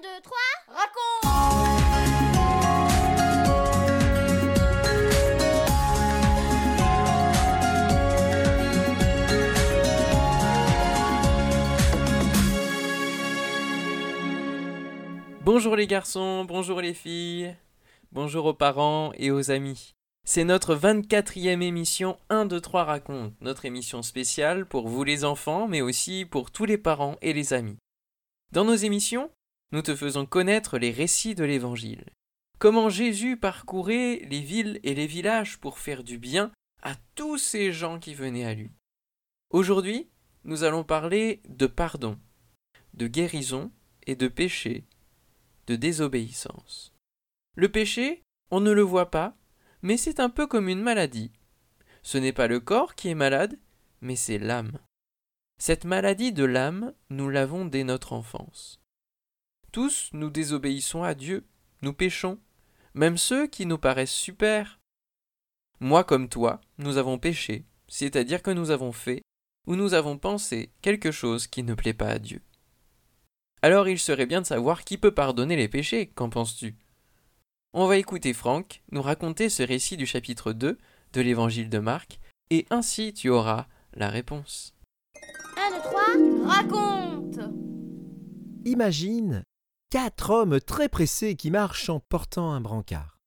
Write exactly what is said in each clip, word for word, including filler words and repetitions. un, deux, trois, raconte! Bonjour les garçons, bonjour les filles, bonjour aux parents et aux amis. C'est notre vingt-quatrième émission un, deux, trois Raconte, notre émission spéciale pour vous les enfants, mais aussi pour tous les parents et les amis. Dans nos émissions, nous te faisons connaître les récits de l'Évangile. Comment Jésus parcourait les villes et les villages pour faire du bien à tous ces gens qui venaient à lui. Aujourd'hui, nous allons parler de pardon, de guérison et de péché, de désobéissance. Le péché, on ne le voit pas, mais c'est un peu comme une maladie. Ce n'est pas le corps qui est malade, mais c'est l'âme. Cette maladie de l'âme, nous l'avons dès notre enfance. Tous, nous désobéissons à Dieu, nous péchons, même ceux qui nous paraissent super. Moi comme toi, nous avons péché, c'est-à-dire que nous avons fait ou nous avons pensé quelque chose qui ne plaît pas à Dieu. Alors il serait bien de savoir qui peut pardonner les péchés, qu'en penses-tu ? On va écouter Franck nous raconter ce récit du chapitre deux de l'Évangile de Marc, et ainsi tu auras la réponse. un, deux, trois, raconte! Imagine quatre hommes très pressés qui marchent en portant un brancard.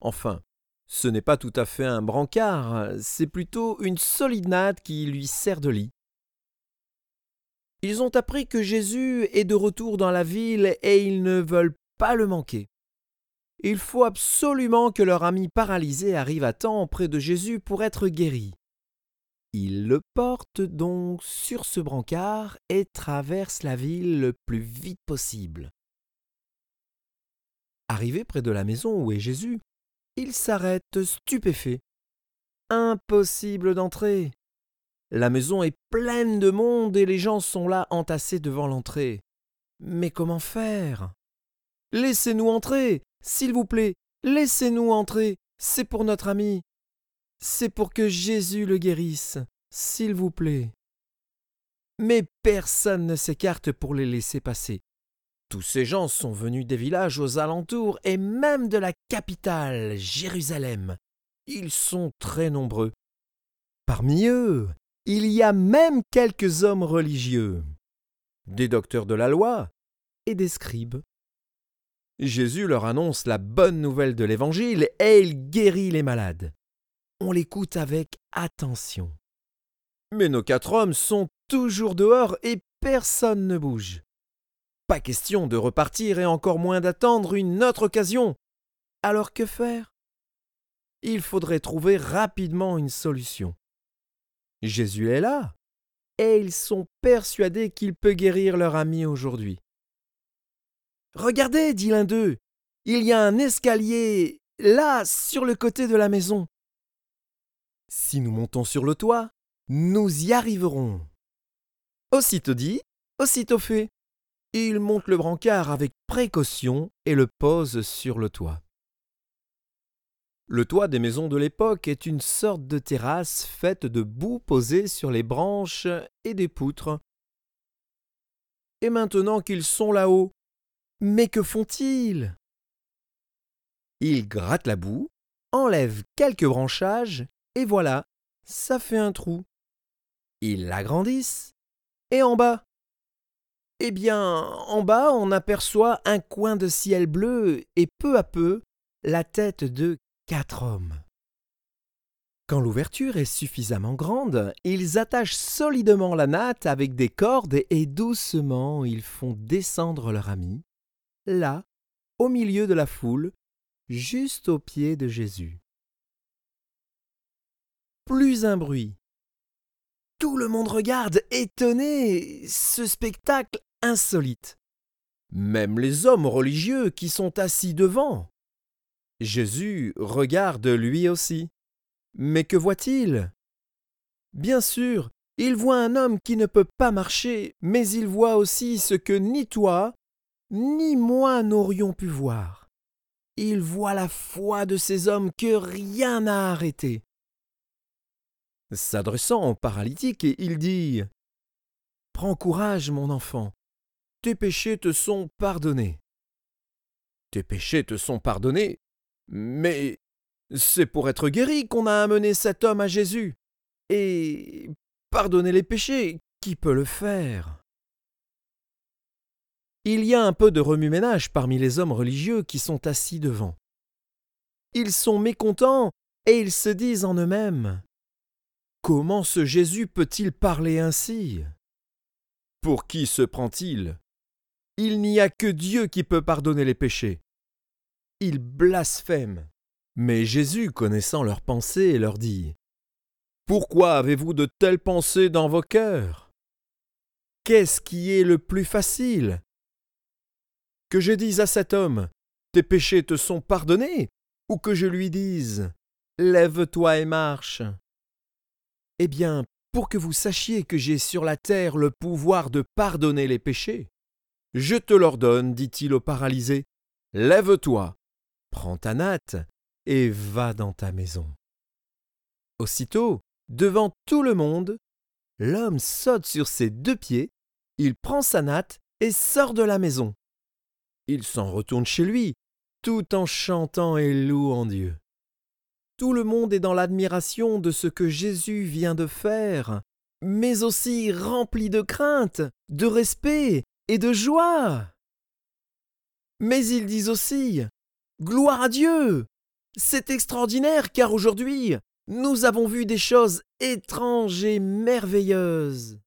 Enfin, ce n'est pas tout à fait un brancard, c'est plutôt une solide qui lui sert de lit. Ils ont appris que Jésus est de retour dans la ville et ils ne veulent pas le manquer. Il faut absolument que leur ami paralysé arrive à temps près de Jésus pour être guéri. Il le porte donc sur ce brancard et traverse la ville le plus vite possible. Arrivé près de la maison où est Jésus, il s'arrête stupéfait. Impossible d'entrer. La maison est pleine de monde et les gens sont là entassés devant l'entrée. Mais comment faire ? Laissez-nous entrer! S'il vous plaît, laissez-nous entrer, c'est pour notre ami. C'est pour que Jésus le guérisse, s'il vous plaît. Mais personne ne s'écarte pour les laisser passer. Tous ces gens sont venus des villages aux alentours et même de la capitale, Jérusalem. Ils sont très nombreux. Parmi eux, il y a même quelques hommes religieux, des docteurs de la loi et des scribes. Jésus leur annonce la bonne nouvelle de l'Évangile et il guérit les malades. On l'écoute avec attention. Mais nos quatre hommes sont toujours dehors et personne ne bouge. Pas question de repartir et encore moins d'attendre une autre occasion. Alors que faire ? Il faudrait trouver rapidement une solution. Jésus est là et ils sont persuadés qu'il peut guérir leur ami aujourd'hui. « Regardez, dit l'un d'eux, il y a un escalier, là, sur le côté de la maison. Si nous montons sur le toit, nous y arriverons. » Aussitôt dit, aussitôt fait. Il monte le brancard avec précaution et le pose sur le toit. Le toit des maisons de l'époque est une sorte de terrasse faite de boue posée sur les branches et des poutres. Et maintenant qu'ils sont là-haut, mais que font-ils ? Ils grattent la boue, enlèvent quelques branchages, et voilà, ça fait un trou. Ils l'agrandissent, et en bas ? Eh bien, en bas, on aperçoit un coin de ciel bleu, et peu à peu, la tête de quatre hommes. Quand l'ouverture est suffisamment grande, ils attachent solidement la natte avec des cordes, et doucement, ils font descendre leur ami. Là, au milieu de la foule, juste aux pieds de Jésus. Plus un bruit. Tout le monde regarde, étonné, ce spectacle insolite. Même les hommes religieux qui sont assis devant. Jésus regarde lui aussi. Mais que voit-il ? Bien sûr, il voit un homme qui ne peut pas marcher, mais il voit aussi ce que ni toi, ni moi n'aurions pu voir. Il voit la foi de ces hommes que rien n'a arrêté. S'adressant au paralytique, il dit « Prends courage, mon enfant, tes péchés te sont pardonnés. » tes péchés te sont pardonnés. Mais c'est pour être guéri qu'on a amené cet homme à Jésus. Et pardonner les péchés, qui peut le faire ? Il y a un peu de remue-ménage parmi les hommes religieux qui sont assis devant. Ils sont mécontents et ils se disent en eux-mêmes « Comment ce Jésus peut-il parler ainsi ? Pour qui se prend-il ? Il n'y a que Dieu qui peut pardonner les péchés. » Ils blasphèment. Mais Jésus, connaissant leurs pensées, leur dit « Pourquoi avez-vous de telles pensées dans vos cœurs ? Qu'est-ce qui est le plus facile ? Que je dise à cet homme « Tes péchés te sont pardonnés » ou que je lui dise « Lève-toi et marche ». Eh bien, pour que vous sachiez que j'ai sur la terre le pouvoir de pardonner les péchés, je te l'ordonne, dit-il au paralysé, « Lève-toi, prends ta natte et va dans ta maison. » Aussitôt, devant tout le monde, l'homme saute sur ses deux pieds, il prend sa natte et sort de la maison. Il s'en retourne chez lui, tout en chantant et louant Dieu. Tout le monde est dans l'admiration de ce que Jésus vient de faire, mais aussi rempli de crainte, de respect et de joie. Mais ils disent aussi « Gloire à Dieu ! C'est extraordinaire car aujourd'hui, nous avons vu des choses étranges et merveilleuses. »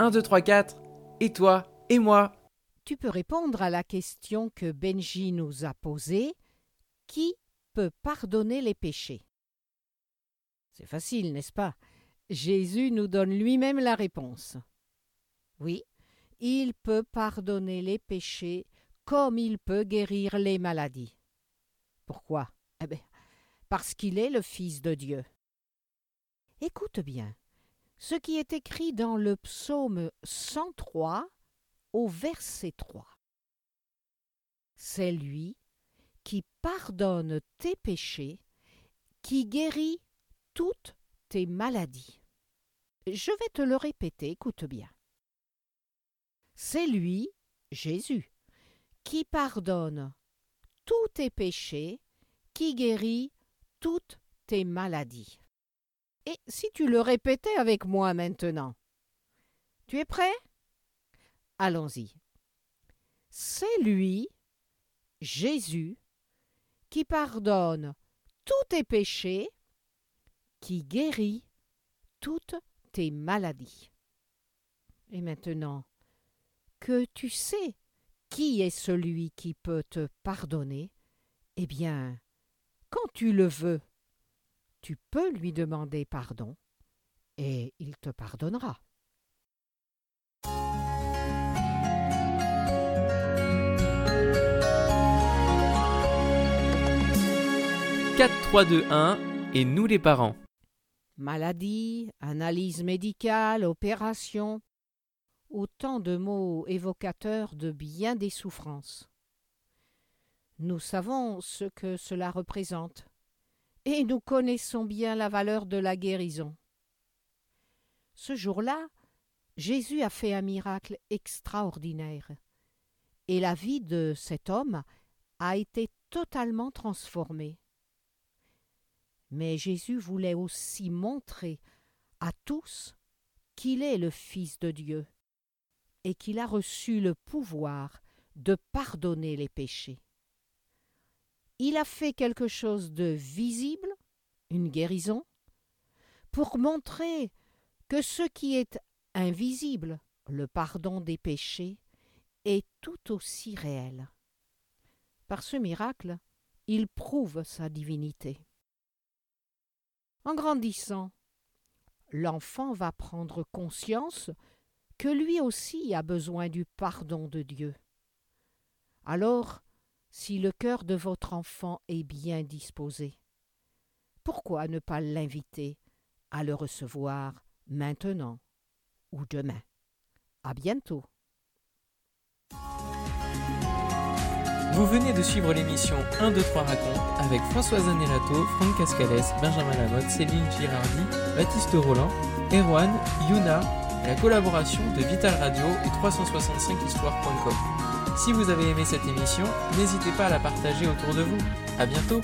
un, deux, trois, quatre, et toi, et moi. Tu peux répondre à la question que Benji nous a posée. Qui peut pardonner les péchés ? C'est facile, n'est-ce pas ? Jésus nous donne lui-même la réponse. Oui, il peut pardonner les péchés comme il peut guérir les maladies. Pourquoi ? Eh bien, parce qu'il est le Fils de Dieu. Écoute bien. Ce qui est écrit dans le psaume cent trois au verset trois. C'est lui qui pardonne tes péchés, qui guérit toutes tes maladies. Je vais te le répéter, écoute bien. C'est lui, Jésus, qui pardonne tous tes péchés, qui guérit toutes tes maladies. Et si tu le répétais avec moi maintenant, tu es prêt ? Allons-y. C'est lui, Jésus, qui pardonne tous tes péchés, qui guérit toutes tes maladies. Et maintenant, que tu sais qui est celui qui peut te pardonner, eh bien, quand tu le veux, tu peux lui demander pardon et il te pardonnera. quatre, trois, deux, un et nous les parents. Maladie, analyse médicale, opération, autant de mots évocateurs de bien des souffrances. Nous savons ce que cela représente. Et nous connaissons bien la valeur de la guérison. Ce jour-là, Jésus a fait un miracle extraordinaire. Et la vie de cet homme a été totalement transformée. Mais Jésus voulait aussi montrer à tous qu'il est le Fils de Dieu et qu'il a reçu le pouvoir de pardonner les péchés. Il a fait quelque chose de visible, une guérison, pour montrer que ce qui est invisible, le pardon des péchés, est tout aussi réel. Par ce miracle, il prouve sa divinité. En grandissant, l'enfant va prendre conscience que lui aussi a besoin du pardon de Dieu. Alors, si le cœur de votre enfant est bien disposé, pourquoi ne pas l'inviter à le recevoir maintenant ou demain ? À bientôt. Vous venez de suivre l'émission un, deux, trois Raconte avec Françoise Anerato, Franck Cascales, Benjamin Lamotte, Céline Girardi, Baptiste Roland, Erwan, Yuna, la collaboration de Vital Radio et trois cent soixante-cinq histoires point com. Si vous avez aimé cette émission, n'hésitez pas à la partager autour de vous. À bientôt!